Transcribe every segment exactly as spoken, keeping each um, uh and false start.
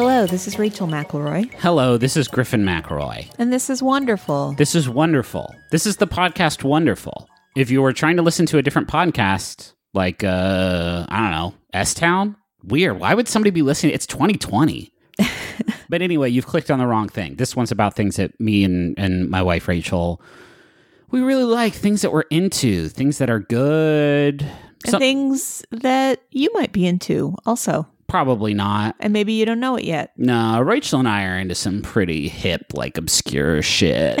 Hello, this is Rachel McElroy. Hello, this is Griffin McElroy. And this is Wonderful. This is Wonderful. This is the podcast Wonderful. If you were trying to listen to a different podcast, like, uh, I don't know, S Town? Weird. Why would somebody be listening? It's twenty twenty. But anyway, you've clicked on the wrong thing. This one's about things that me and, and my wife, Rachel, we really like. Things that we're into. Things that are good. And Some- things that you might be into also. Probably not. And maybe you don't know it yet. No, Rachel and I are into some pretty hip, like, obscure shit.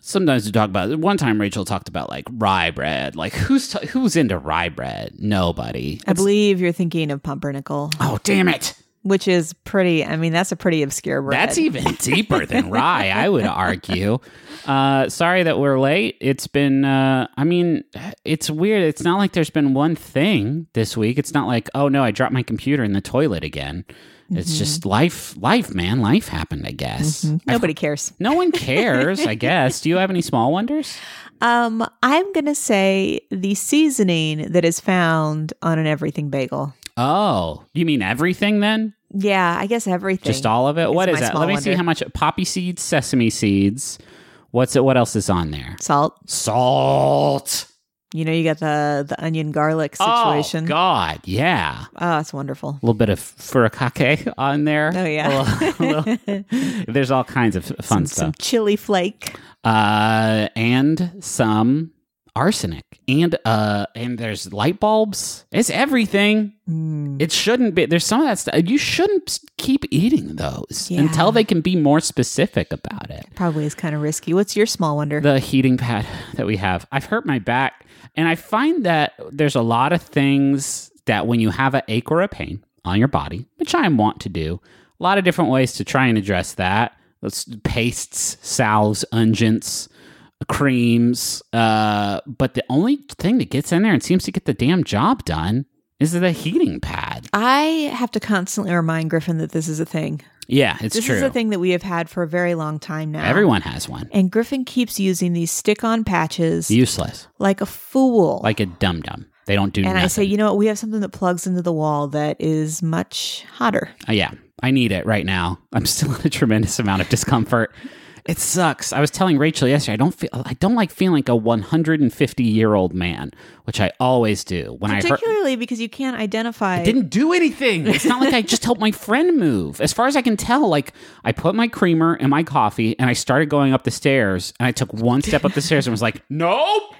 Sometimes we talk about it. One time Rachel talked about, like, rye bread. Like, who's t- who's into rye bread? Nobody. I it's- believe you're thinking of pumpernickel. Oh, damn it. Which is pretty, I mean, that's a pretty obscure bread. That's even deeper than rye, I would argue. Uh, sorry that we're late. It's been, uh, I mean, it's weird. It's not like there's been one thing this week. It's not like, oh, no, I dropped my computer in the toilet again. Mm-hmm. It's just life, life, man. Life happened, I guess. Mm-hmm. Nobody I've, cares. No one cares, I guess. Do you have any small wonders? Um, I'm going to say the seasoning that is found on an Everything Bagel. Oh, you mean everything then? Yeah, I guess everything. Just all of it? What is that? Let me see how much. Poppy seeds, sesame seeds. What's it? What else is on there? Salt. Salt. You know, you got the, the onion garlic situation. Oh, God, yeah. Oh, that's wonderful. A little bit of furikake on there. Oh, yeah. A little, a little, there's all kinds of fun some, stuff. Some chili flake. Uh, and some... arsenic and uh and there's light bulbs. It's everything. Mm. It shouldn't be. There's some of that stuff you shouldn't keep eating those yeah. until they can be more specific about it. Probably is kind of risky. What's your small wonder? The heating pad that we have. I've hurt my back, and I find that there's a lot of things that when you have an ache or a pain on your body, which I want to do, a lot of different ways to try and address that. Let's pastes, salves, unguents. Creams, uh, but the only thing that gets in there and seems to get the damn job done is the heating pad. I have to constantly remind Griffin that this is a thing. Yeah, it's this true. This is a thing that we have had for a very long time now. Everyone has one. And Griffin keeps using these stick-on patches. Useless. Like a fool. Like a dum-dum. They don't do and nothing. And I say, you know what? We have something that plugs into the wall that is much hotter. Uh, yeah, I need it right now. I'm still in a tremendous amount of discomfort. It sucks. I was telling Rachel yesterday, I don't feel. I don't like feeling like a one hundred fifty year old man, which I always do. When particularly I hurt, because you can't identify. I didn't do anything. It's not like I just helped my friend move. As far as I can tell, like I put my creamer in my coffee and I started going up the stairs and I took one step up the stairs and was like, nope.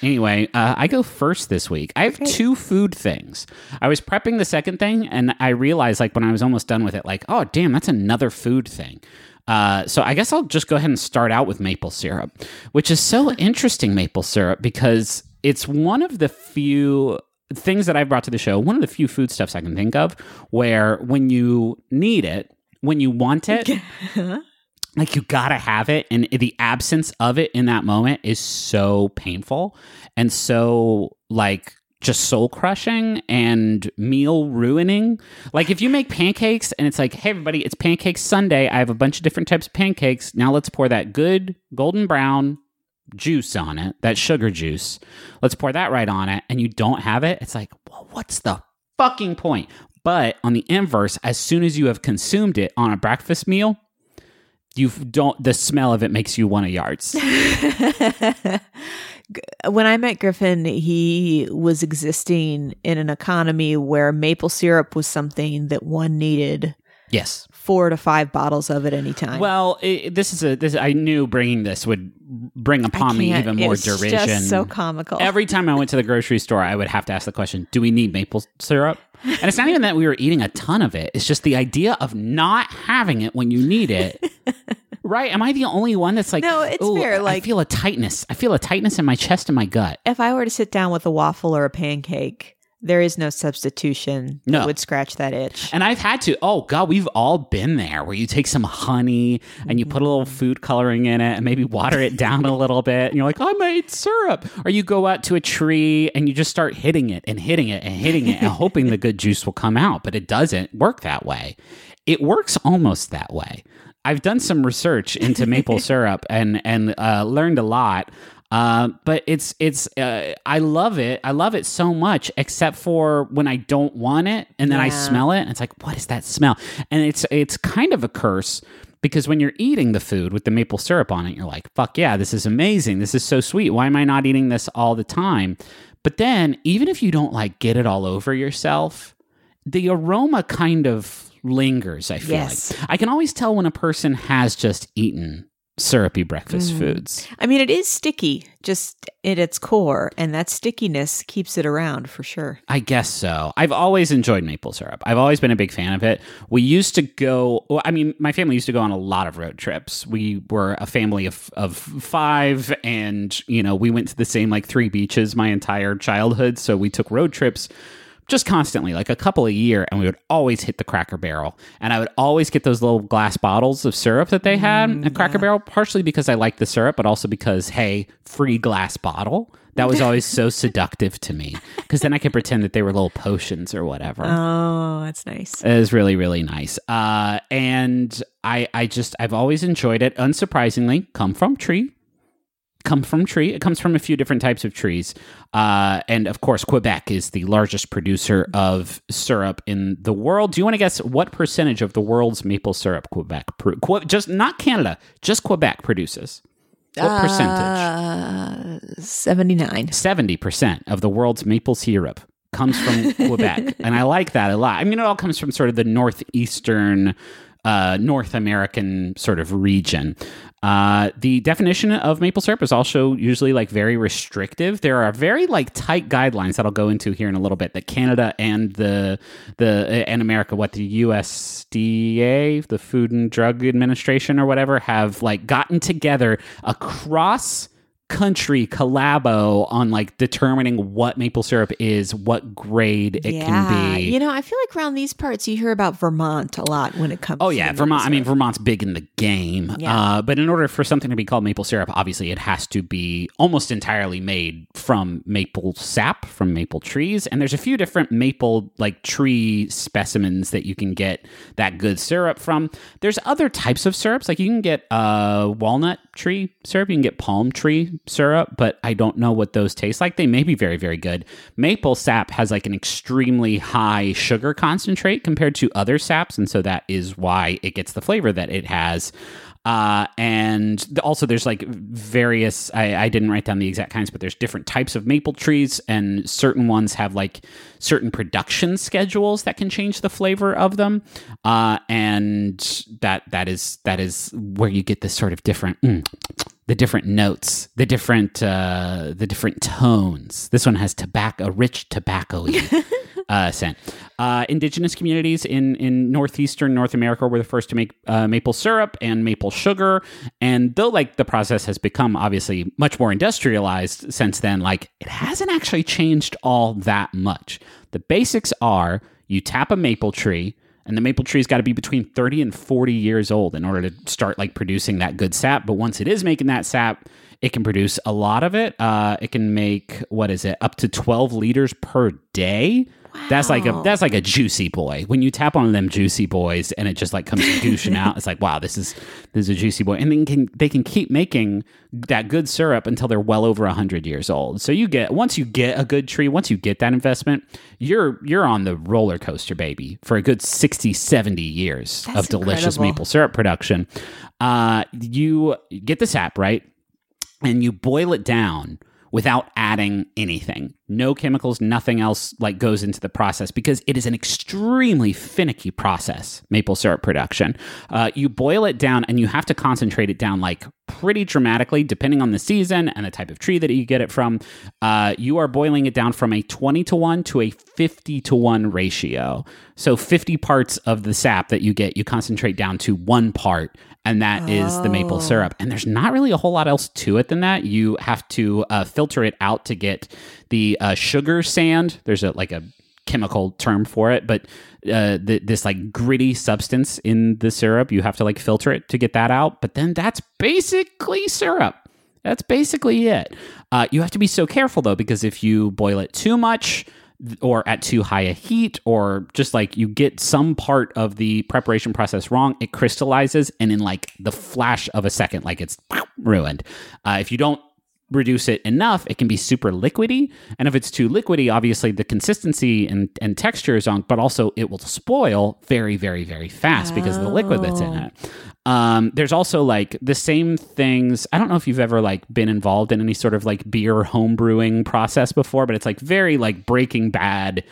Anyway, uh, I go first this week. I have okay. two food things. I was prepping the second thing and I realized like when I was almost done with it, like, oh, damn, that's another food thing. Uh, so I guess I'll just go ahead and start out with maple syrup, which is so interesting, maple syrup, because it's one of the few things that I've brought to the show, one of the few foodstuffs I can think of where when you need it, when you want it, like you gotta have it. And the absence of it in that moment is so painful and so like... just soul crushing and meal ruining. Like if you make pancakes and it's like, hey everybody, it's pancake Sunday. I have a bunch of different types of pancakes. Now let's pour that good golden brown juice on it, that sugar juice. Let's pour that right on it. And you don't have it. It's like, well, what's the fucking point? But on the inverse, as soon as you have consumed it on a breakfast meal, you don't, the smell of it makes you want a Yard's. When I met Griffin, he was existing in an economy where maple syrup was something that one needed. Yes. Four to five bottles of at any time. Well, it, this is a, this, I knew bringing this would bring upon me even more it's derision. It's just so comical. Every time I went to the grocery store, I would have to ask the question, do we need maple syrup? And it's not even that we were eating a ton of it. It's just the idea of not having it when you need it. Right? Am I the only one that's like, no, it's fair. Like, I feel a tightness. I feel a tightness in my chest and my gut. If I were to sit down with a waffle or a pancake, there is no substitution no. that would scratch that itch. And I've had to. Oh, God, we've all been there where you take some honey and you put a little food coloring in it and maybe water it down a little bit. And you're like, I made syrup. Or you go out to a tree and you just start hitting it and hitting it and hitting it and hoping the good juice will come out. But it doesn't work that way. It works almost that way. I've done some research into maple syrup and and uh, learned a lot. Um, but it's it's uh, I love it. I love it so much, except for when I don't want it, and then yeah. I smell it, and it's like, what is that smell? And it's it's kind of a curse, because when you're eating the food with the maple syrup on it, you're like, fuck yeah, this is amazing. This is so sweet. Why am I not eating this all the time? But then, even if you don't like get it all over yourself, the aroma kind of lingers, I feel yes. like. I can always tell when a person has just eaten syrupy breakfast mm. foods. I mean, it is sticky, just at its core, and that stickiness keeps it around for sure. I guess so. I've always enjoyed maple syrup. I've always been a big fan of it. We used to go, well, I mean, my family used to go on a lot of road trips. We were a family of, of five, and, you know, we went to the same, like, three beaches my entire childhood, so we took road trips just constantly, like a couple a year, and we would always hit the Cracker Barrel. And I would always get those little glass bottles of syrup that they had mm, at Cracker yeah. Barrel, partially because I liked the syrup, but also because, hey, free glass bottle. That was always so seductive to me, because then I could pretend that they were little potions or whatever. Oh, that's nice. It was really, really nice. Uh, and I, I just, I've always enjoyed it. Unsurprisingly, come from tree. Come from tree. It comes from a few different types of trees. Uh, and of course, Quebec is the largest producer of syrup in the world. Do you want to guess what percentage of the world's maple syrup Quebec, pro- que- just not Canada, just Quebec produces? What percentage? Uh, seventy-nine. seventy percent of the world's maple syrup comes from Quebec. And I like that a lot. I mean, it all comes from sort of the northeastern Uh, North American sort of region. Uh, the definition of maple syrup is also usually like very restrictive. There are very like tight guidelines that I'll go into here in a little bit that Canada and the the uh, and America, what the U S D A, the Food and Drug Administration or whatever, have like gotten together across country collabo on like determining what maple syrup is, what grade it yeah. can be. You know, I feel like around these parts you hear about Vermont a lot when it comes oh, to Oh yeah, Vermont. I mean, Vermont's big in the game. Yeah. Uh, but in order for something to be called maple syrup, obviously it has to be almost entirely made from maple sap, from maple trees. And there's a few different maple like tree specimens that you can get that good syrup from. There's other types of syrups. Like you can get uh, walnut tree syrup, you can get palm tree syrup, but I don't know what those taste like. They may be very, very good. Maple sap has like an extremely high sugar concentrate compared to other saps, and so that is why it gets the flavor that it has. Uh, and also there's like various, I, I didn't write down the exact kinds, but there's different types of maple trees, and certain ones have like certain production schedules that can change the flavor of them. Uh, and that, that is, that is where you get this sort of different, mm, the different notes, the different, uh, the different tones. This one has tobacco, rich tobacco-y Uh, scent. Uh, indigenous communities in, in northeastern North America were the first to make uh, maple syrup and maple sugar. And though like the process has become obviously much more industrialized since then, like it hasn't actually changed all that much. The basics are you tap a maple tree, and the maple tree's got to be between thirty and forty years old in order to start like producing that good sap. But once it is making that sap, it can produce a lot of it. Uh, it can make, what is it, up to twelve liters per day. Wow. That's like a that's like a juicy boy. When you tap on them juicy boys and it just like comes douching out, it's like, wow, this is this is a juicy boy. And then can they can keep making that good syrup until they're well over a hundred years old. So you get once you get a good tree, once you get that investment, you're you're on the roller coaster, baby, for a good sixty, seventy years that's of delicious incredible. Maple syrup production. Uh, you get the sap, right? And you boil it down without adding anything. No chemicals, nothing else like goes into the process, because it is an extremely finicky process, maple syrup production. Uh, you boil it down and you have to concentrate it down like pretty dramatically, depending on the season and the type of tree that you get it from. Uh, you are boiling it down from a twenty to one to a fifty to one ratio. So fifty parts of the sap that you get, you concentrate down to one part, and that oh. is the maple syrup. And there's not really a whole lot else to it than that. You have to uh, filter it out to get the uh, sugar sand. There's a like a chemical term for it, but uh, th- this like gritty substance in the syrup, you have to like filter it to get that out. But then that's basically syrup. That's basically it. Uh, you have to be so careful though, because if you boil it too much, or at too high a heat, or just like you get some part of the preparation process wrong, it crystallizes, and in like the flash of a second, like it's ruined. Uh, if you don't reduce it enough, it can be super liquidy. And if it's too liquidy, obviously the consistency and, and texture is on, but also it will spoil very, very, very fast oh. because of the liquid that's in it. Um, there's also like the same things. I don't know if you've ever like been involved in any sort of like beer home brewing process before, but it's like very like Breaking Bad.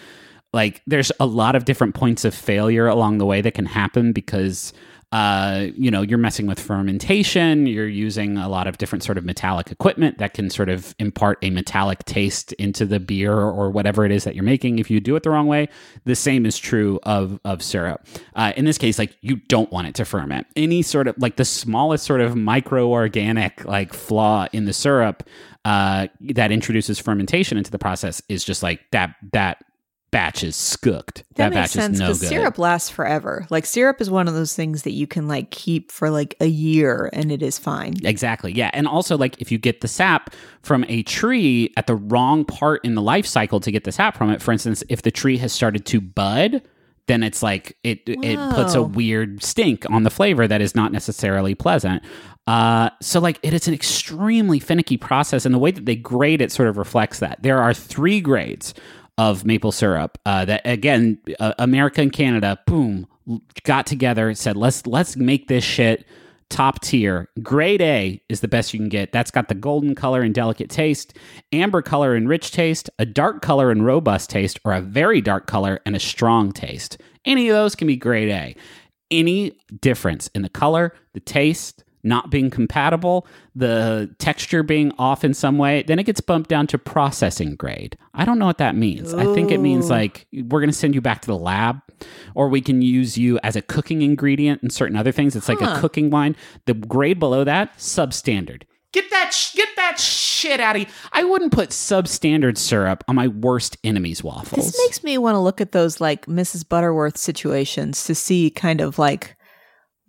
Like there's a lot of different points of failure along the way that can happen because Uh, you know, you're messing with fermentation, you're using a lot of different sort of metallic equipment that can sort of impart a metallic taste into the beer or whatever it is that you're making if you do it the wrong way. The same is true of, of syrup. Uh, in this case, like you don't want it to ferment. Any sort of like the smallest sort of micro-organic like flaw in the syrup uh, that introduces fermentation into the process is just like that, that batch is skooked. That, that batch sense, is no good. Syrup lasts forever. Like syrup is one of those things that you can like keep for like a year and it is fine. Exactly. Yeah. And also like if you get the sap from a tree at the wrong part in the life cycle to get the sap from it, for instance, if the tree has started to bud, then it's like it Whoa. it puts a weird stink on the flavor that is not necessarily pleasant. Uh, so like it is an extremely finicky process, and the way that they grade it sort of reflects that. There are three grades of maple syrup uh, that, again, uh, America and Canada, boom, got together, said, let's let's make this shit top tier. Grade A is the best you can get. That's got the golden color and delicate taste, amber color and rich taste, a dark color and robust taste, or a very dark color and a strong taste. Any of those can be grade A. Any difference in the color, the taste, not being compatible, the texture being off in some way, then it gets bumped down to processing grade. I don't know what that means. Ooh. I think it means like we're going to send you back to the lab, or we can use you as a cooking ingredient and certain other things. It's huh. like a cooking wine. The grade below that, substandard. Get that sh- get that shit out of here. I wouldn't put substandard syrup on my worst enemy's waffles. This makes me want to look at those like Missus Butterworth situations to see kind of like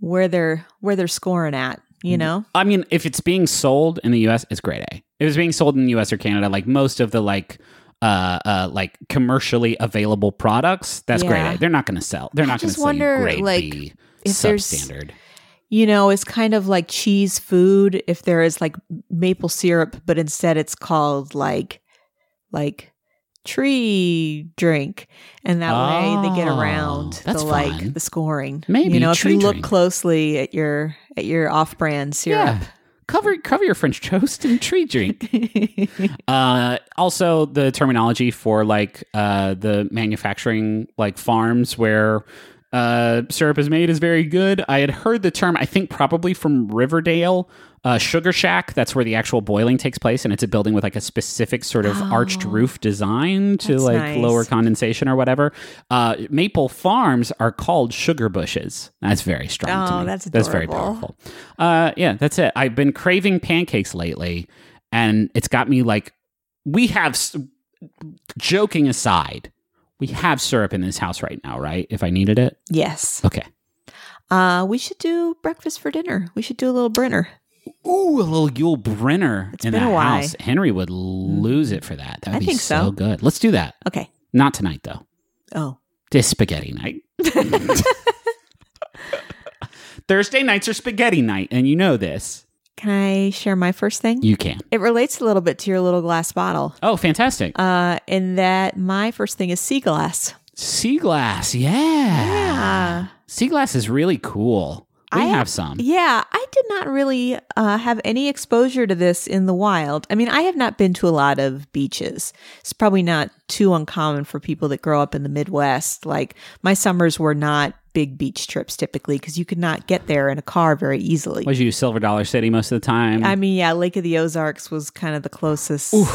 where they're where they're scoring at, you know? I mean, if it's being sold in the U S, it's grade A. If it's being sold in the U S or Canada, like most of the like uh uh like commercially available products, that's yeah. grade A. They're not going to sell. They're I not going to sell wonder, you grade like, B, if substandard. You know, it's kind of like cheese food if there is like maple syrup, but instead it's called like like tree drink, and that oh, way they get around the fun. like the scoring. Maybe, you know, if you look drink. closely at your at your off-brand syrup, yeah. cover cover your French toast in tree drink. uh, also, the terminology for like uh, the manufacturing like farms where uh, syrup is made is very good. I had heard the term, I think probably from Riverdale. Uh, Sugar Shack, that's where the actual boiling takes place, and it's a building with like a specific sort of oh, arched roof design to like nice. lower condensation or whatever. Uh, maple farms are called sugar bushes. That's very strong oh, to me. That's adorable. That's very powerful. Uh, yeah, that's it. I've been craving pancakes lately, and it's got me like, we have, joking aside, we have syrup in this house right now, right? If I needed it? Yes. Okay. Uh, we should do breakfast for dinner. We should do a little Brenner. Ooh, a little Yul Brynner in that house. Henry would lose it for that. That would I be so, so good. Let's do that. Okay. Not tonight, though. Oh. This spaghetti night. Thursday nights are spaghetti night, and you know this. Can I share my first thing? You can. It relates a little bit to your little glass bottle. Oh, fantastic. Uh, in that my first thing is sea glass. Sea glass, yeah. Yeah. Sea glass is really cool. We I have some. Yeah, I did not really uh, have any exposure to this in the wild. I mean, I have not been to a lot of beaches. It's probably not too uncommon for people that grow up in the Midwest. Like, my summers were not big beach trips typically because you could not get there in a car very easily. Was you Silver Dollar City most of the time? I mean, yeah, Lake of the Ozarks was kind of the closest. Ooh,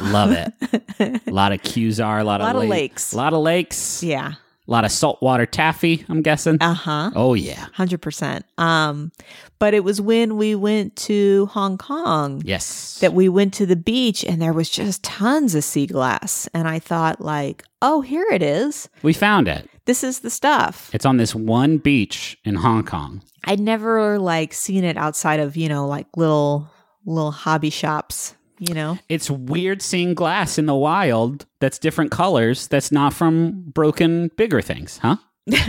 love it. A lot of Q S A R, a lot, a lot of, of lakes. A lot of lakes. Yeah. A lot of saltwater taffy, I'm guessing. Uh-huh. Oh, yeah. one hundred percent. Um, but it was when we went to Hong Kong. Yes. That we went to the beach, and there was just tons of sea glass. And I thought, like, oh, here it is. We found it. This is the stuff. It's on this one beach in Hong Kong. I'd never, like, seen it outside of, you know, like, little little hobby shops. You know, it's weird seeing glass in the wild that's different colors that's not from broken bigger things, huh?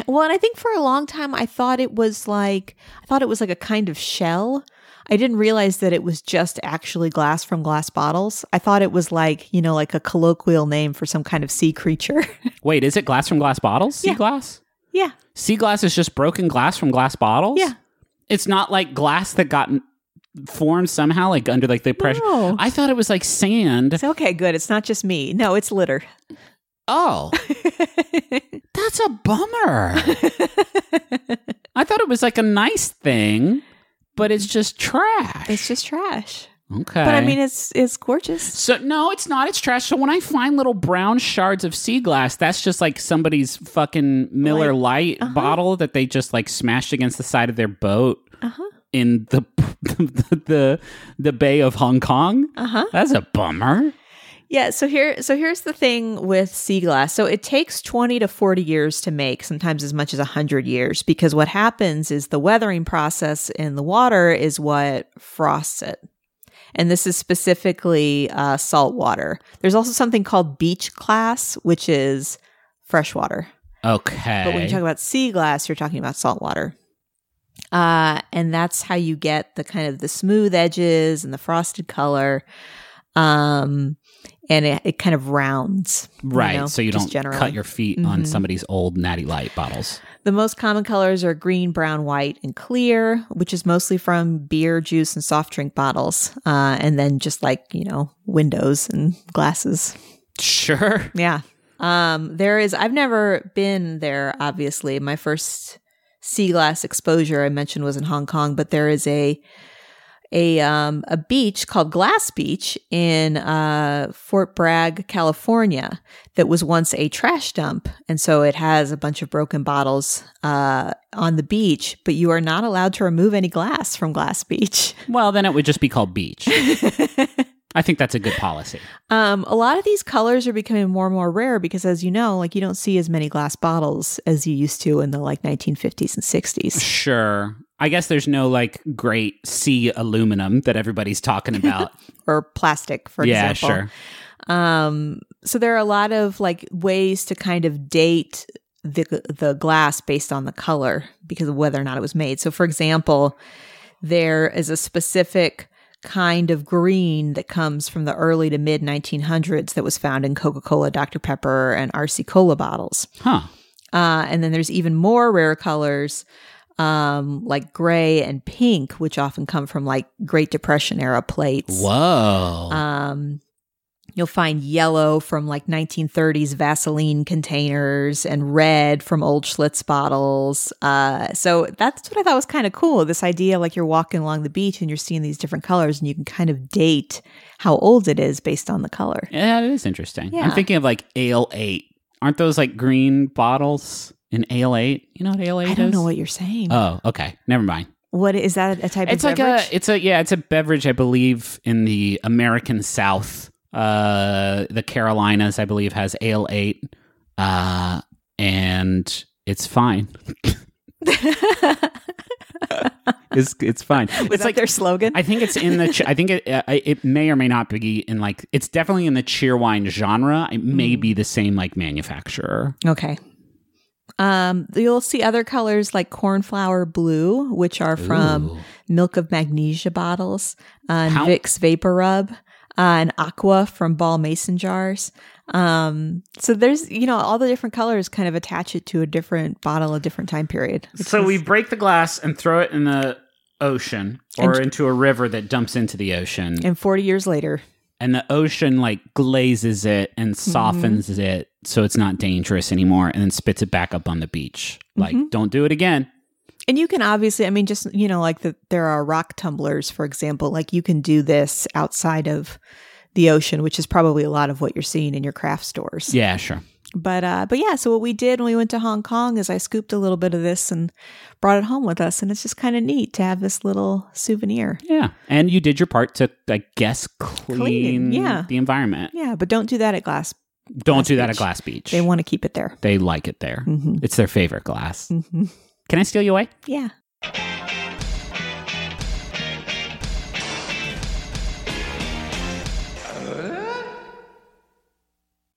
Well, and I think for a long time I thought it was like I thought it was like a kind of shell. I didn't realize that it was just actually glass from glass bottles. I thought it was like, you know, like a colloquial name for some kind of sea creature. Wait, is it glass from glass bottles? Sea yeah. glass? Yeah. Sea glass is just broken glass from glass bottles? Yeah. It's not like glass that got formed somehow, like under like the pressure. No. I thought it was like sand. It's okay, good. It's not just me. No, it's litter. Oh, that's a bummer. I thought it was like a nice thing, but it's just trash. It's just trash. Okay. But I mean, it's it's gorgeous. So no, it's not. It's trash. So when I find little brown shards of sea glass, that's just like somebody's fucking Miller Lite uh-huh. bottle that they just like smashed against the side of their boat uh-huh. in the, the the the Bay of Hong Kong. Uh-huh. That's a bummer. Yeah, so here, so here's the thing with sea glass. So it takes twenty to forty years to make, sometimes as much as one hundred years, because what happens is the weathering process in the water is what frosts it. And this is specifically uh, salt water. There's also something called beach glass, which is fresh water. Okay. But when you talk about sea glass, you're talking about salt water. Uh, and that's how you get the kind of the smooth edges and the frosted color. Um... And it, it kind of rounds. Right. You know, so you don't generally cut your feet mm-hmm. on somebody's old Natty Light bottles. The most common colors are green, brown, white, and clear, which is mostly from beer, juice, and soft drink bottles. Uh, and then just like, you know, windows and glasses. Sure. Yeah. Um, there is, I've never been there, obviously. My first sea glass exposure I mentioned was in Hong Kong, but there is a... A um a beach called Glass Beach in uh Fort Bragg, California, that was once a trash dump, and so it has a bunch of broken bottles uh on the beach. But you are not allowed to remove any glass from Glass Beach. Well, then it would just be called beach. I think that's a good policy. Um, a lot of these colors are becoming more and more rare because, as you know, like you don't see as many glass bottles as you used to in the like nineteen fifties and sixties. Sure. I guess there's no like great sea aluminum that everybody's talking about. Or plastic, for yeah, example. Yeah, sure. Um, so there are a lot of like ways to kind of date the the glass based on the color because of whether or not it was made. So, for example, there is a specific kind of green that comes from the early to mid nineteen hundreds that was found in Coca-Cola, Doctor Pepper, and R C Cola bottles. Huh. Uh, and then there's even more rare colors um, like gray and pink, which often come from like Great Depression era plates. Whoa. Um, you'll find yellow from like nineteen thirties Vaseline containers and red from old Schlitz bottles. Uh, so that's what I thought was kind of cool. This idea like you're walking along the beach and you're seeing these different colors and you can kind of date how old it is based on the color. Yeah, it is interesting. Yeah. I'm thinking of like Ale eight. Aren't those like green bottles in Ale eight? You know what Ale eight is? I don't is? know what you're saying. Oh, okay. Never mind. What is that a type it's of like beverage? A, it's a, yeah, it's a beverage, I believe, in the American South. Uh, the Carolinas, I believe, has Ale eight, uh, and it's fine. it's it's fine. Was it's that like their slogan? I think it's in the. Che- I think it uh, it may or may not be in like. It's definitely in the cheer wine genre. It may mm. be the same like manufacturer. Okay. Um, you'll see other colors like cornflower blue, which are from Ooh. Milk of Magnesia bottles, uh, How- Vicks Vapor Rub. Uh, and aqua from Ball Mason jars. Um, so there's, you know, all the different colors kind of attach it to a different bottle, a different time period. So is... we break the glass and throw it in the ocean or and... into a river that dumps into the ocean. And forty years later. And the ocean like glazes it and softens mm-hmm. it so it's not dangerous anymore and then spits it back up on the beach. Like, mm-hmm. don't do it again. And you can obviously, I mean, just, you know, like the, there are rock tumblers, for example, like you can do this outside of the ocean, which is probably a lot of what you're seeing in your craft stores. Yeah, sure. But, uh, but yeah, so what we did when we went to Hong Kong is I scooped a little bit of this and brought it home with us. And it's just kind of neat to have this little souvenir. Yeah. And you did your part to, I guess, clean, clean yeah. the environment. Yeah. But don't do that at Glass Don't glass do that beach. At Glass Beach. They want to keep it there. They like it there. Mm-hmm. It's their favorite glass. Mm-hmm. Can I steal you away? Yeah.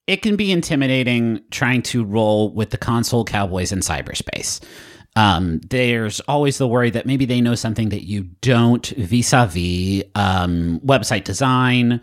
It can be intimidating trying to roll with the console cowboys in cyberspace. Um, there's always the worry that maybe they know something that you don't vis-a-vis um, website design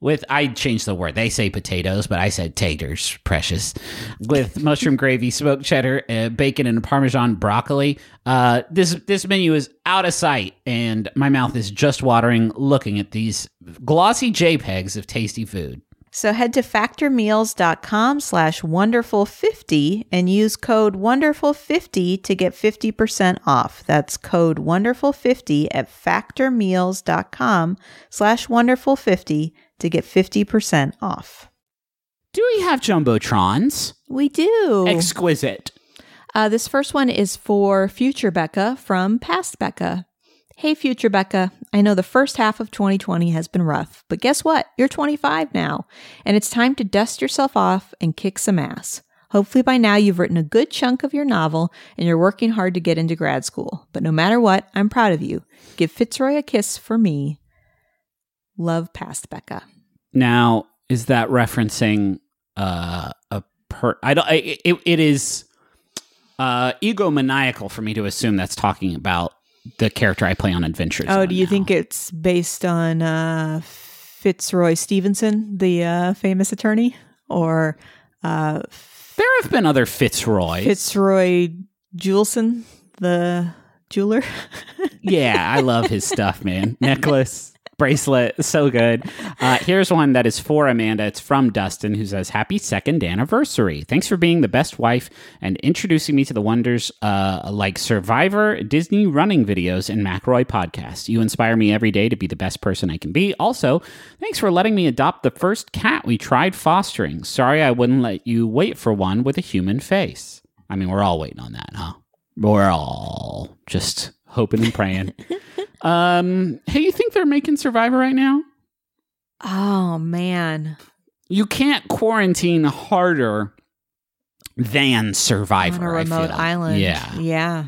With, I changed the word. They say potatoes, but I said taters, precious. With mushroom gravy, smoked cheddar, uh, bacon, and Parmesan broccoli. Uh, this this menu is out of sight, and my mouth is just watering looking at these glossy JPEGs of tasty food. So head to factor meals dot com slash wonderful fifty and use code wonderful fifty to get fifty percent off. That's code wonderful fifty at factor meals dot com slash wonderful fifty to get fifty percent off. Do we have Jumbotrons? We do. Exquisite. Uh, this first one is for Future Becca from Past Becca. Hey, Future Becca, I know the first half of twenty twenty has been rough, but guess what? You're twenty-five now, and it's time to dust yourself off and kick some ass. Hopefully by now you've written a good chunk of your novel and you're working hard to get into grad school. But no matter what, I'm proud of you. Give Fitzroy a kiss for me. Love, Past Becca. Now, is that referencing uh, a per? I don't. I, it, it is uh, egomaniacal for me to assume that's talking about the character I play on Adventures. Oh, do you now. think it's based on uh, Fitzroy Stevenson, the uh, famous attorney? Or uh, there have been other Fitzroys. Fitzroy Juleson, the jeweler. Yeah, I love his stuff, man. Necklace, bracelet, so good. Uh, here's one that is for Amanda. It's from Dustin, who says, happy second anniversary. Thanks for being the best wife and introducing me to the wonders uh, like Survivor, Disney running videos, and McElroy podcast. You inspire me every day to be the best person I can be. Also, thanks for letting me adopt the first cat we tried fostering. Sorry I wouldn't let you wait for one with a human face. I mean, we're all waiting on that, huh? We're all just hoping and praying. Um, hey, you think they're making Survivor right now? Oh, man. You can't quarantine harder than Survivor. On a remote island. Yeah. Yeah.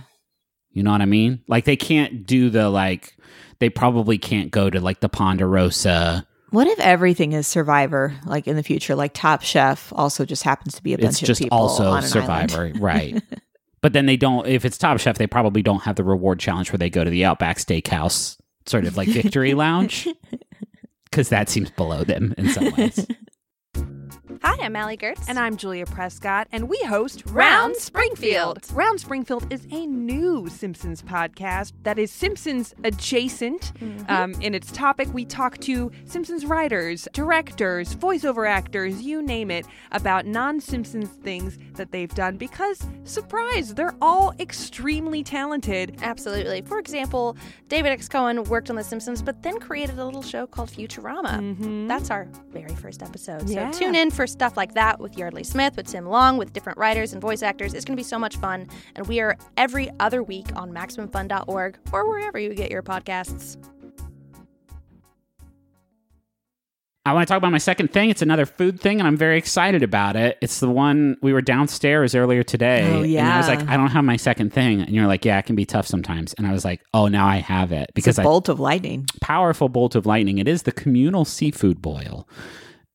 You know what I mean? Like, they can't do the, like, they probably can't go to, like, the Ponderosa. What if everything is Survivor, like, in the future? Like, Top Chef also just happens to be a bunch of people. It's just also Survivor, right. But then they don't, if it's Top Chef, they probably don't have the reward challenge where they go to the Outback Steakhouse, sort of like Victory Lounge, because that seems below them in some ways. Hi, I'm I'm Allie Gertz. And I'm Julia Prescott. And we host Round Springfield. Round Springfield is a new Simpsons podcast that is Simpsons adjacent mm-hmm. um, in its topic. We talk to Simpsons writers, directors, voiceover actors, you name it, about non-Simpsons things that they've done because, surprise, they're all extremely talented. Absolutely. For example, David X. Cohen worked on The Simpsons, but then created a little show called Futurama. Mm-hmm. That's our very first episode. Yeah. So tune in for stuff like that with Yardley Smith, with Tim Long, with different writers and voice actors. It's going to be so much fun. And we are every other week on Maximum Fun dot org or wherever you get your podcasts. I want to talk about my second thing. It's another food thing, and I'm very excited about it. It's the one we were downstairs earlier today. Oh, yeah. And I was like, I don't have my second thing. And you're like, yeah, it can be tough sometimes. And I was like, oh, now I have it. Because it's a bolt I, of lightning. Powerful bolt of lightning. It is the communal seafood boil.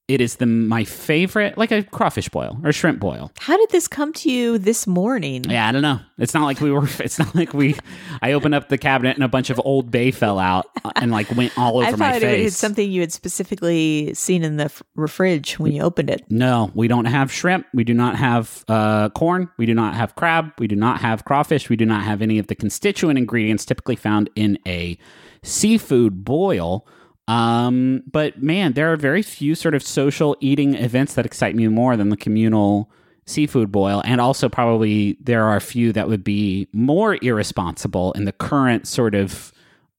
It is the my favorite, like a crawfish boil or shrimp boil. How did this come to you this morning? Yeah, I don't know. It's not like we were, it's not like we, I opened up the cabinet and a bunch of Old Bay fell out and like went all over my face. I thought it was something you had specifically seen in the fr- fridge when you opened it. No, we don't have shrimp. We do not have uh, corn. We do not have crab. We do not have crawfish. We do not have any of the constituent ingredients typically found in a seafood boil. Um, but man, there are very few sort of social eating events that excite me more than the communal seafood boil. And also probably there are a few that would be more irresponsible in the current sort of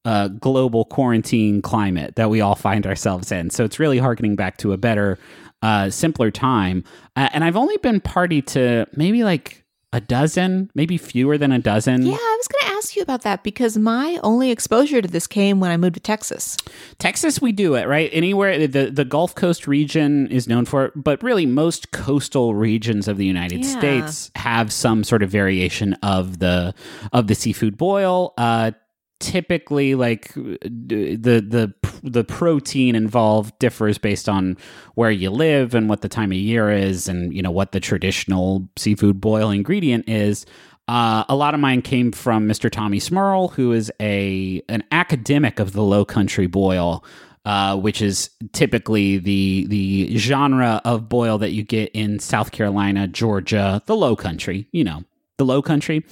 uh, global quarantine climate that we all find ourselves in. So it's really harkening back to a better, uh, simpler time. Uh, and I've only been party to maybe like a dozen, maybe fewer than a dozen. Yeah, I was going to ask you about that because my only exposure to this came when I moved to Texas. Texas, we do it, right? Anywhere, the, the Gulf Coast region is known for it, but really most coastal regions of the United yeah. States have some sort of variation of the of the seafood boil. Uh, typically, like the the the protein involved differs based on where you live and what the time of year is, and you know what the traditional seafood boil ingredient is. Uh, a lot of mine came from Mister Tommy Smurl, who is a an academic of the Low Country boil, uh, which is typically the the genre of boil that you get in South Carolina, Georgia, the Low Country. You know, the Low Country.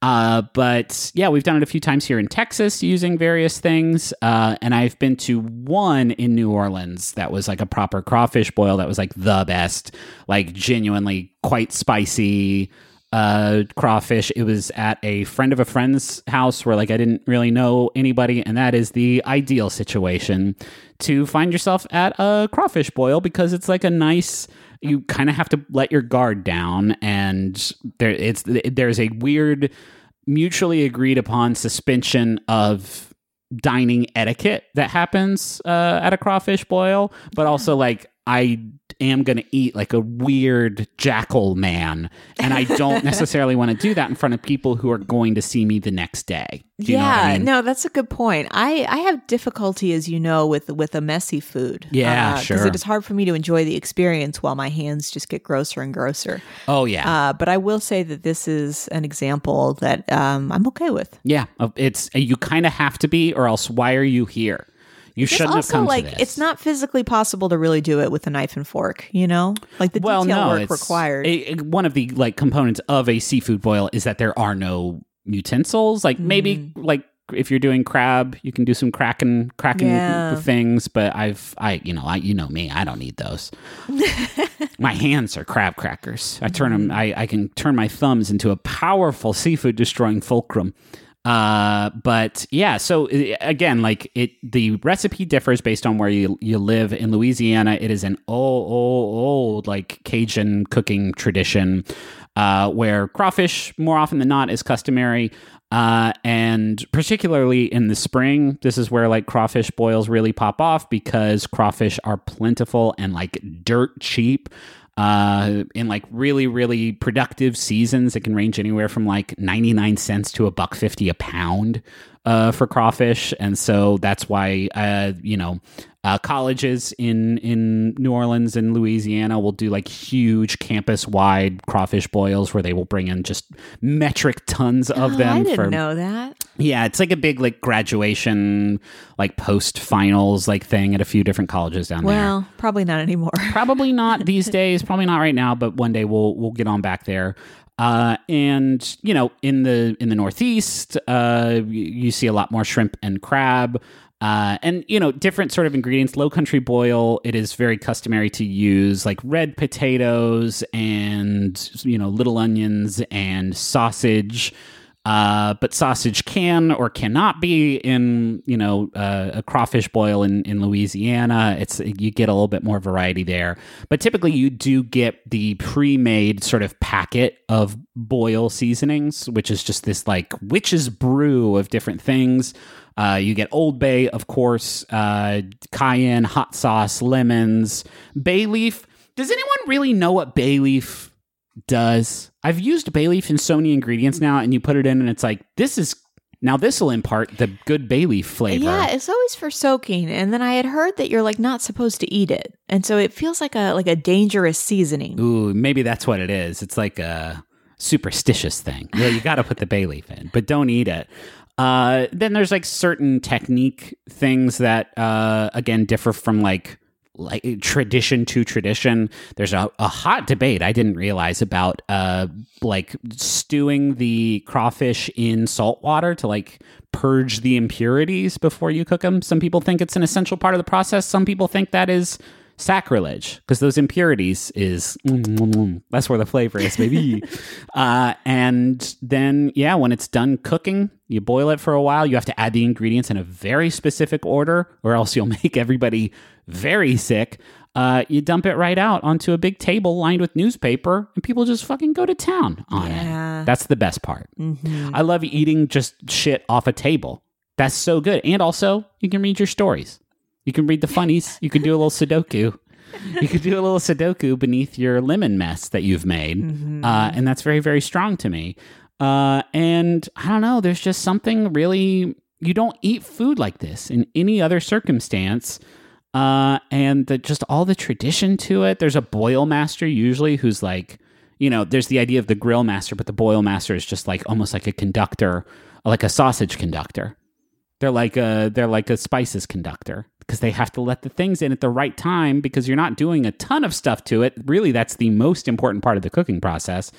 Uh, but yeah, we've done it a few times here in Texas using various things. Uh, and I've been to one in New Orleans that was like a proper crawfish boil that was like the best, like genuinely quite spicy uh, crawfish. It was at a friend of a friend's house where like I didn't really know anybody. And that is the ideal situation to find yourself at a crawfish boil because it's like a nice... You kind of have to let your guard down, and there it's there's a weird, mutually agreed upon suspension of dining etiquette that happens uh, at a crawfish boil. But also, like I am going to eat like a weird jackal man, and I don't necessarily want to do that in front of people who are going to see me the next day. Do you yeah, know what I mean? No, that's a good point. I, I have difficulty, as you know, with with a messy food. Yeah, uh, sure. Because it is hard for me to enjoy the experience while my hands just get grosser and grosser. Oh, yeah. Uh, but I will say that this is an example that um, I'm okay with. Yeah, it's you kind of have to be, or else why are you here? You it's shouldn't also have come like, to this. It's not physically possible to really do it with a knife and fork, you know? Like the well, detail no, work required. A, one of the like components of a seafood boil is that there are no... utensils, like maybe mm. like if you're doing crab you can do some cracking cracking yeah. things, but I've I you know I you know me I don't need those. My hands are crab crackers. I turn them I, I can turn my thumbs into a powerful seafood destroying fulcrum. Uh, but yeah, so again, like it, the recipe differs based on where you, you live. In Louisiana, it is an old, old, old like Cajun cooking tradition, uh, where crawfish more often than not is customary. Uh, and particularly in the spring, this is where like crawfish boils really pop off because crawfish are plentiful and like dirt cheap. Uh, in like really, really productive seasons, it can range anywhere from like ninety-nine cents to a buck fifty a pound uh, for crawfish. And so that's why, uh, you know, uh, colleges in, in New Orleans and Louisiana will do like huge campus wide crawfish boils where they will bring in just metric tons of oh, them. I didn't for, know that. Yeah, it's like a big like graduation, like post finals like thing at a few different colleges down well, there. Well, probably not anymore. Probably not these days. Probably not right now. But one day we'll we'll get on back there. Uh, and you know, in the in the Northeast, uh, you, you see a lot more shrimp and crab. Uh, and, you know, different sort of ingredients. Low country boil, it is very customary to use like red potatoes and, you know, little onions and sausage. Uh, but sausage can or cannot be in, you know, uh, a crawfish boil in, in Louisiana. It's you get a little bit more variety there. But typically you do get the pre-made sort of packet of boil seasonings, which is just this like witch's brew of different things. Uh, you get Old Bay, of course, uh, cayenne, hot sauce, lemons, bay leaf. Does anyone really know what bay leaf does? I've used bay leaf in so many ingredients now, and you put it in, and it's like, this is, now this will impart the good bay leaf flavor. Yeah, it's always for soaking, and then I had heard that you're like not supposed to eat it, and so it feels like a like a dangerous seasoning. Ooh, maybe that's what it is. It's like a superstitious thing. Yeah, you got to put the bay leaf in, but don't eat it. Uh, then there's like certain technique things that, uh, again, differ from like, like tradition to tradition. There's a, a hot debate I didn't realize about, uh, like stewing the crawfish in salt water to like purge the impurities before you cook them. Some people think it's an essential part of the process. Some people think that is sacrilege because those impurities is mm, mm, mm, that's where the flavor is, baby. uh, and then, yeah, when it's done cooking, you boil it for a while. You have to add the ingredients in a very specific order or else you'll make everybody very sick. Uh, you dump it right out onto a big table lined with newspaper and people just fucking go to town on yeah. it. That's the best part. Mm-hmm. I love eating just shit off a table. That's so good. And also you can read your stories. You can read the funnies. You can do a little Sudoku. You can do a little Sudoku beneath your lemon mess that you've made. Mm-hmm. Uh, and that's very, very strong to me. Uh, and I don't know. There's just something really... You don't eat food like this in any other circumstance. Uh, and the, just all the tradition to it. There's a boil master usually who's like... You know, there's the idea of the grill master, but the boil master is just like almost like a conductor, like a sausage conductor. They're like a, they're like a spices conductor because they have to let the things in at the right time because you're not doing a ton of stuff to it. Really, that's the most important part of the cooking process.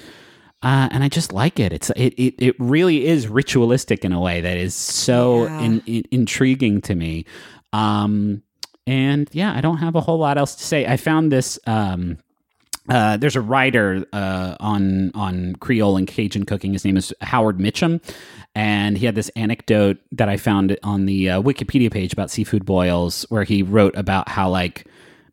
Uh, and I just like it. It's it, it it really is ritualistic in a way that is so yeah. in, in, intriguing to me. Um, and yeah, I don't have a whole lot else to say. I found this... Um, Uh, there's a writer uh, on on Creole and Cajun cooking. His name is Howard Mitchum, and he had this anecdote that I found on the uh, Wikipedia page about seafood boils, where he wrote about how like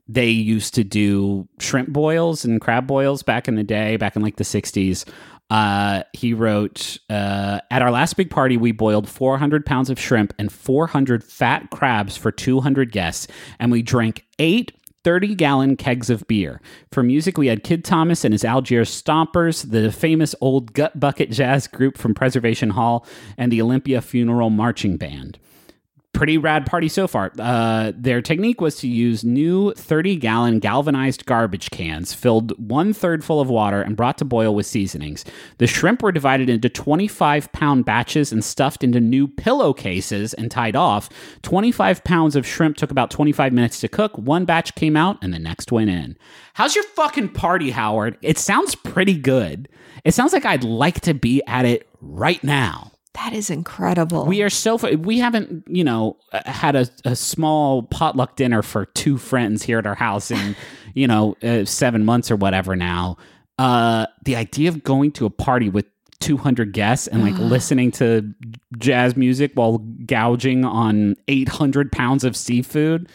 they used to do shrimp boils and crab boils back in the day, back in like the sixties. Uh, he wrote, uh, at our last big party, we boiled four hundred pounds of shrimp and four hundred fat crabs for two hundred guests, and we drank eight thirty-gallon kegs of beer. For music, we had Kid Thomas and his Algiers Stompers, the famous old gut bucket jazz group from Preservation Hall, and the Olympia Funeral Marching Band. Pretty rad party so far. Uh, their technique was to use new thirty-gallon galvanized garbage cans filled one-third full of water and brought to boil with seasonings. The shrimp were divided into twenty-five pound batches and stuffed into new pillowcases and tied off. twenty-five pounds of shrimp took about twenty-five minutes to cook. One batch came out and the next went in. How's your fucking party, Howard? It sounds pretty good. It sounds like I'd like to be at it right now. That is incredible. We are so far, we haven't, you know, had a, a small potluck dinner for two friends here at our house in, you know, uh, seven months or whatever now. Uh, the idea of going to a party with two hundred guests and like listening to jazz music while gouging on eight hundred pounds of seafood.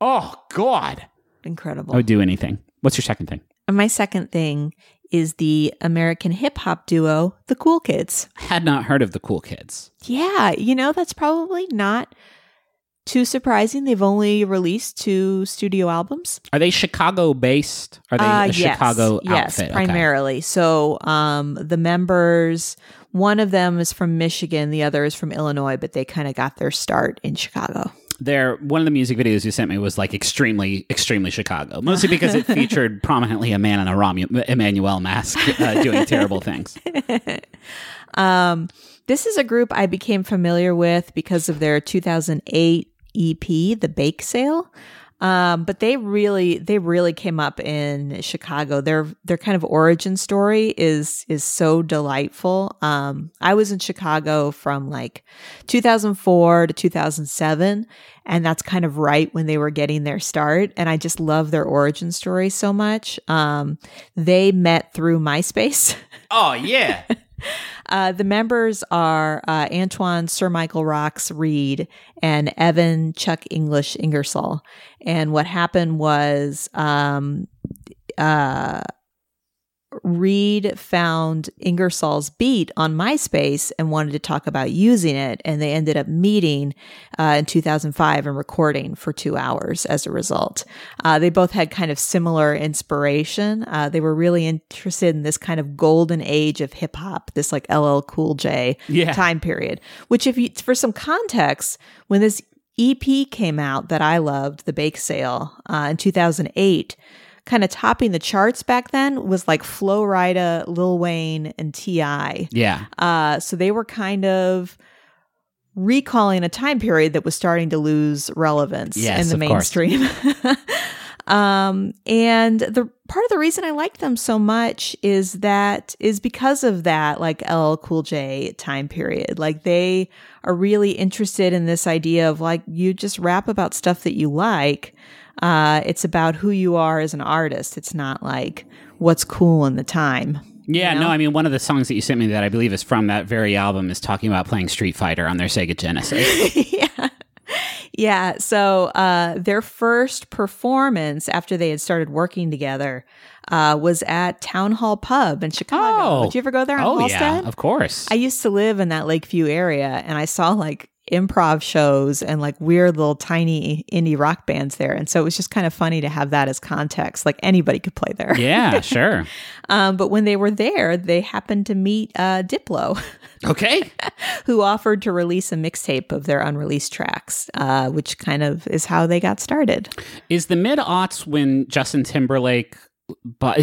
Oh, God. Incredible. I would do anything. What's your second thing? My second thing is the American hip-hop duo, The Cool Kids. Had not heard of The Cool Kids. Yeah, you know, that's probably not too surprising. They've only released two studio albums. Are they Chicago-based? Are they uh, a yes, Chicago yes, outfit? Yes, primarily. Okay. So um, the members, one of them is from Michigan, the other is from Illinois, but they kind of got their start in Chicago. There, one of the music videos you sent me was like extremely, extremely Chicago, mostly because it featured prominently a man in a Rahm Emanuel mask uh, doing terrible things. Um, This is a group I became familiar with because of their two thousand eight E P, The Bake Sale. Um, but they really, they really came up in Chicago. Their, their kind of origin story is, is so delightful. Um, I was in Chicago from like two thousand four to two thousand seven, and that's kind of right when they were getting their start. And I just love their origin story so much. Um, they met through MySpace. Oh yeah. Uh, the members are uh, Antoine Sir Michael Rocks Reed and Evan Chuck English Ingersoll. And what happened was um, uh, Reed found Ingersoll's beat on MySpace and wanted to talk about using it. And they ended up meeting uh, in two thousand five and recording for two hours as a result. Uh, they both had kind of similar inspiration. Uh, they were really interested in this kind of golden age of hip hop, this like L L Cool J yeah. time period, which if you, for some context, when this E P came out that I loved, The Bake Sale uh, in two thousand eight, kind of topping the charts back then was like Flo Rida, Lil Wayne, and T I Yeah. Uh, so they were kind of recalling a time period that was starting to lose relevance yes, in the mainstream. um, and the part of the reason I like them so much is that is because of that, like L L Cool J time period. Like they are really interested in this idea of like you just rap about stuff that you like. Uh, it's about who you are as an artist. It's not like what's cool in the time. Yeah, you know? no, I mean, one of the songs that you sent me that I believe is from that very album is talking about playing Street Fighter on their Sega Genesis. yeah. Yeah, so uh, their first performance after they had started working together uh, was at Town Hall Pub in Chicago. Oh. Did you ever go there on oh, Halstead? Yeah, of course. I used to live in that Lakeview area, and I saw like improv shows and like weird little tiny indie rock bands there. And so it was just kind of funny to have that as context. Like anybody could play there. Yeah, sure. um, but when they were there, they happened to meet uh, Diplo. Okay. Who offered to release a mixtape of their unreleased tracks, uh, which kind of is how they got started. Is the mid-aughts when Justin Timberlake, but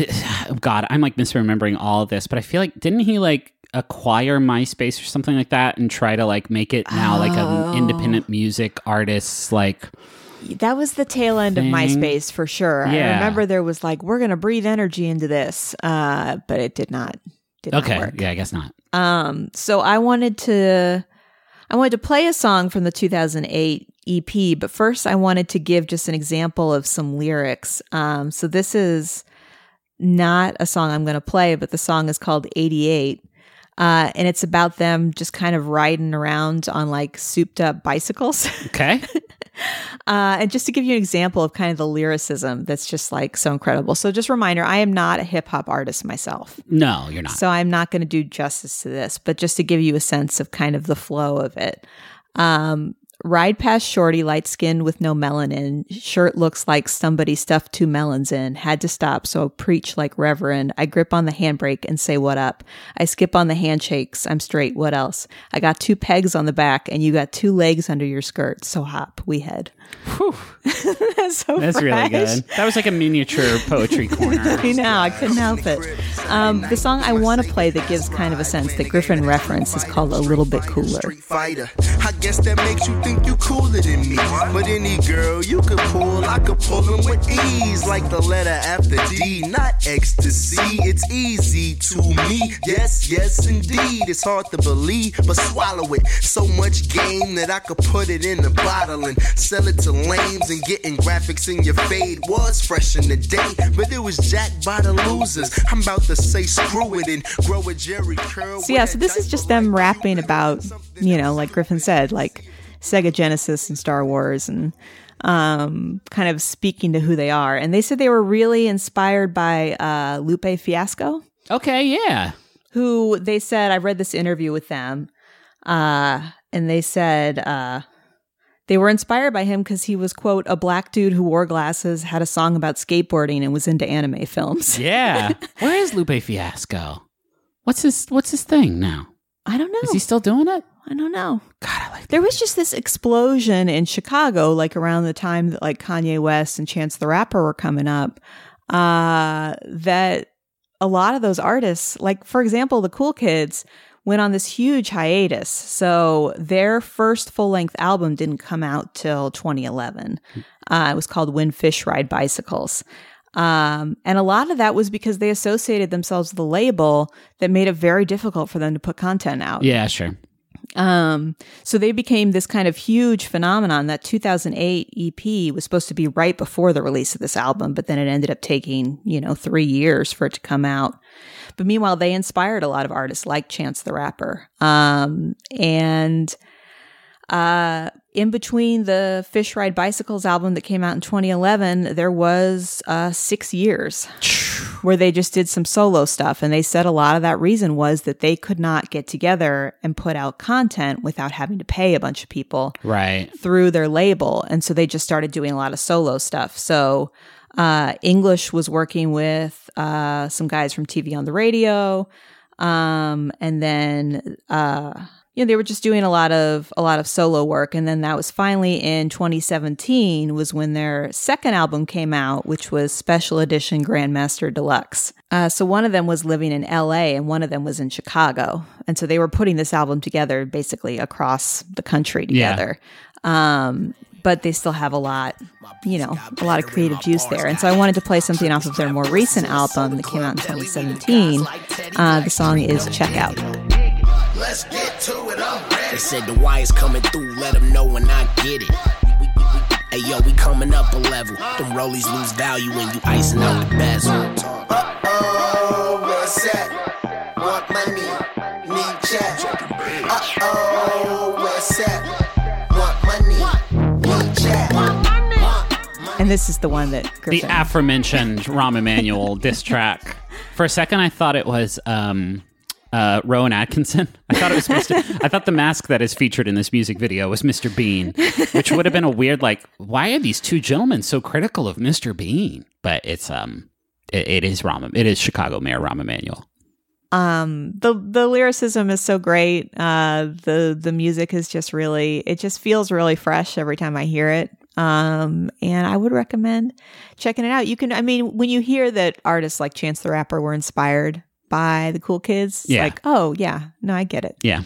God, I'm like misremembering all of this, but I feel like, didn't he like acquire MySpace or something like that and try to like make it now oh. like an independent music artist like that was the tail end thing. Of MySpace for sure. Yeah. I remember there was like we're gonna breathe energy into this uh but it did not did okay not work. Yeah I guess not. Um so I wanted to I wanted to play a song from the two thousand eight E P, but first I wanted to give just an example of some lyrics. Um so this is not a song I'm gonna play, but the song is called eighty-eight. Uh, and it's about them just kind of riding around on like souped up bicycles. Okay. uh, and just to give you an example of kind of the lyricism that's just like so incredible. So just a reminder, I am not a hip hop artist myself. No, you're not. So I'm not going to do justice to this, but just to give you a sense of kind of the flow of it. Um, Ride past shorty, light skinned with no melanin. Shirt looks like somebody stuffed two melons in. Had to stop, so preach like reverend. I grip on the handbrake and say, what up? I skip on the handshakes. I'm straight. What else? I got two pegs on the back, and you got two legs under your skirt. So hop, we head. Whew. That's so That's fresh. Really good. That was like a miniature poetry corner. I know. I couldn't help it. Um, the song I want to play that gives kind of a sense that Griffin referenced is called A Little Bit Cooler. I guess that makes you think you cooler than me, but any girl you could pull, I could pull them with ease, like the letter after D, not ecstasy. It's easy to me, yes, yes indeed. It's hard to believe, but swallow it. So much game that I could put it in a bottle and sell it to lames, and getting graphics in your fade was fresh in the day, but it was jacked by the losers. I'm about to say screw it and grow a Jerry curl. So yeah, so this is just them rapping about, you know, like Griffin said, like Sega Genesis and Star Wars, and um, kind of speaking to who they are. And they said they were really inspired by uh, Lupe Fiasco. Okay, yeah. Who they said, I read this interview with them, uh, and they said uh, they were inspired by him because he was, quote, a black dude who wore glasses, had a song about skateboarding, and was into anime films. Yeah. Where is Lupe Fiasco? What's his, what's his thing now? I don't know. Is he still doing it? I don't know. God, I like. There was just this explosion in Chicago, like around the time that like Kanye West and Chance the Rapper were coming up, uh, that a lot of those artists, like for example, the Cool Kids, went on this huge hiatus. So their first full-length album didn't come out till twenty eleven. Uh, it was called When Fish Ride Bicycles. Um, and a lot of that was because they associated themselves with the label that made it very difficult for them to put content out. Yeah, sure. Um, so they became this kind of huge phenomenon. That two thousand eight E P was supposed to be right before the release of this album, but then it ended up taking, you know, three years for it to come out. But meanwhile, they inspired a lot of artists like Chance the Rapper. Um, and uh, in between the Fish Ride Bicycles album that came out in twenty eleven, there was uh, six years where they just did some solo stuff. And they said a lot of that reason was that they could not get together and put out content without having to pay a bunch of people right through their label. And so they just started doing a lot of solo stuff. So uh, English was working with uh, some guys from T V on the Radio. Um, and then, uh, you know, they were just doing a lot of a lot of solo work. And then that was finally in twenty seventeen was when their second album came out, which was Special Edition Grandmaster Deluxe. Uh, so one of them was living in L A and one of them was in Chicago. And so they were putting this album together basically across the country together. Yeah. Um, but they still have a lot, you know, a lot of creative juice there. And so I wanted to play something off of their more recent album that came out in twenty seventeen. Uh, the song is Check Out. Let's get to it, I'm ready. They said the wire's coming through, let them know when I get it. We, we, we. Hey yo, we coming up a level. Them rollies lose value when you icing out the bezel. Uh-oh, what's that? Want money, need chat. Uh-oh, what's that? Want money, need chat. And this is the one that Griffin... The aforementioned Rahm Emanuel diss track. For a second, I thought it was... Um, Uh, Rowan Atkinson. I thought it was supposed to, I thought the mask that is featured in this music video was Mister Bean, which would have been a weird, like, why are these two gentlemen so critical of Mister Bean? But it's um, it, it is Rahm. It is Chicago Mayor Rahm Emanuel. Um, the the lyricism is so great. Uh, the the music is just really, it just feels really fresh every time I hear it. Um, and I would recommend checking it out. You can, I mean, when you hear that artists like Chance the Rapper were inspired by the Cool Kids, yeah. Like, oh, yeah, no, I get it. Yeah.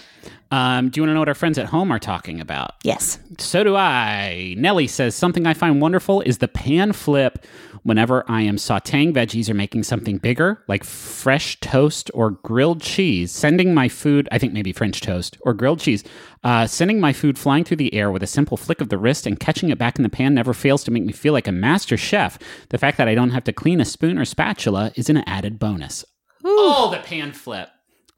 Um, do you want to know what our friends at home are talking about? Yes. So do I. Nellie says, something I find wonderful is the pan flip whenever I am sauteing veggies or making something bigger, like fresh toast or grilled cheese, sending my food, I think maybe French toast or grilled cheese, uh, sending my food flying through the air with a simple flick of the wrist and catching it back in the pan never fails to make me feel like a master chef. The fact that I don't have to clean a spoon or spatula is an added bonus. Oh, the pan flip.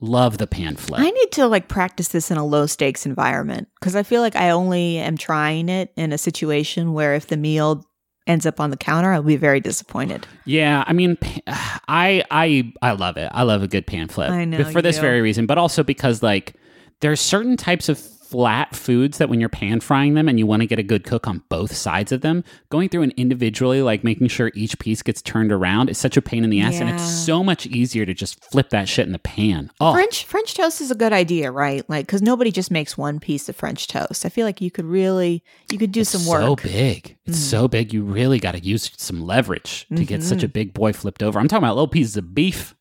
Love the pan flip. I need to like practice this in a low stakes environment because I feel like I only am trying it in a situation where if the meal ends up on the counter, I'll be very disappointed. Yeah, I mean, I I I love it. I love a good pan flip. I know, for this do. very reason, but also because like there are certain types of flat foods that when you're pan frying them and you want to get a good cook on both sides of them, going through and individually like making sure each piece gets turned around is such a pain in the ass. Yeah. And it's so much easier to just flip that shit in the pan. Oh, French French toast is a good idea, right? Like, because nobody just makes one piece of French toast. I feel like you could really, you could do it's some work. It's so big. It's mm. so big. You really got to use some leverage to mm-hmm. get such a big boy flipped over. I'm talking about little pieces of beef.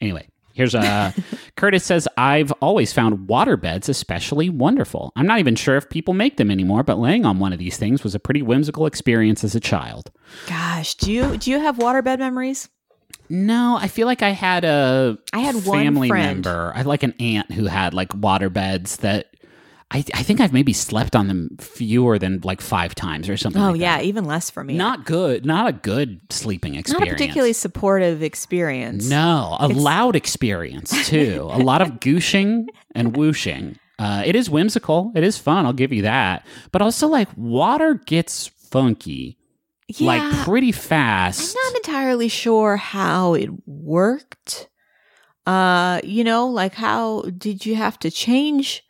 Anyway. Here's a, Curtis says, I've always found water beds especially wonderful. I'm not even sure if people make them anymore, but laying on one of these things was a pretty whimsical experience as a child. Gosh, do you do you have waterbed memories? No, I feel like I had a I had family one member. I had like an aunt who had like waterbeds that I, I think I've maybe slept on them fewer than like five times or something. Oh, like yeah, that. Even less for me. Not good. Not a good sleeping experience. Not a particularly supportive experience. No, a it's... loud experience too. A lot of gooshing and whooshing. Uh, it is whimsical. It is fun. I'll give you that. But also, like, water gets funky, yeah, like pretty fast. I'm not entirely sure how it worked. Uh, you know, like, how did you have to change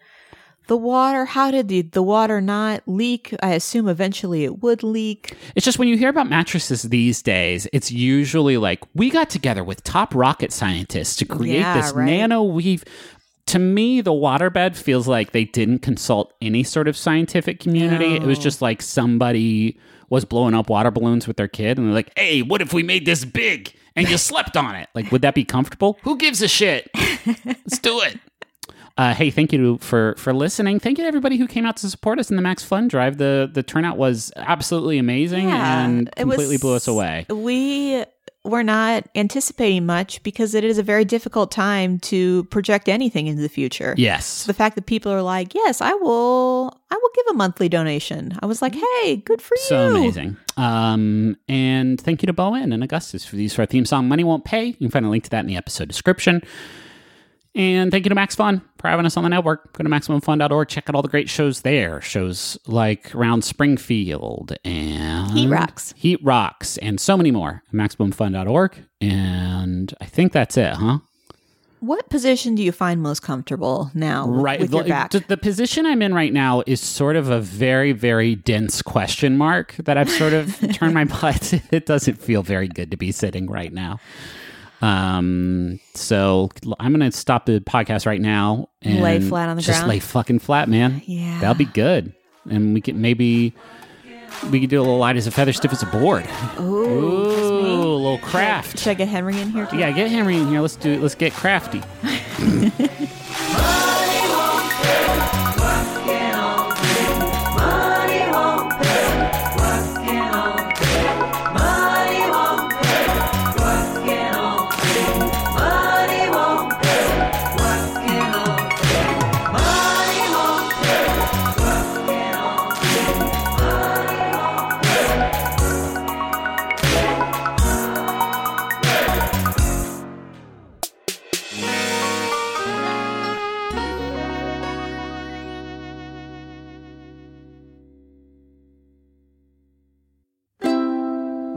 the water? How did the, the water not leak? I assume eventually it would leak. It's just when you hear about mattresses these days, it's usually like, we got together with top rocket scientists to create yeah, this right? nano weave. To me, the waterbed feels like they didn't consult any sort of scientific community. No. It was just like somebody was blowing up water balloons with their kid and they're like, hey, what if we made this big and you slept on it? Like, would that be comfortable? Who gives a shit? Let's do it. Uh, hey, thank you for, for listening. Thank you to everybody who came out to support us in the Max Fun Drive. The the turnout was absolutely amazing yeah, and completely was, blew us away. We were not anticipating much because it is a very difficult time to project anything into the future. Yes. So the fact that people are like, yes, I will I will give a monthly donation. I was like, hey, good for so you. So amazing. Um, and thank you to Bowen and Augustus for these for our theme song, Money Won't Pay. You can find a link to that in the episode description. And thank you to Max Fun for having us on the network. Go to Maximum Fun dot org. Check out all the great shows there. Shows like Round Springfield and... Heat Rocks. Heat Rocks and so many more at Maximum Fun dot org. And I think that's it, huh? What position do you find most comfortable now right. with your back? The, the position I'm in right now is sort of a very, very dense question mark that I've sort of turned my butt. It doesn't feel very good to be sitting right now. Um, so I'm going to stop the podcast right now and lay flat on the just ground. Just lay fucking flat, man. Yeah. That'll be good. And we can maybe, we could do a little light as a feather, stiff as a board. Ooh. Ooh, a little craft. Should I, should I get Henry in here? Too? Yeah, get Henry in here. Let's do it. Let's get crafty.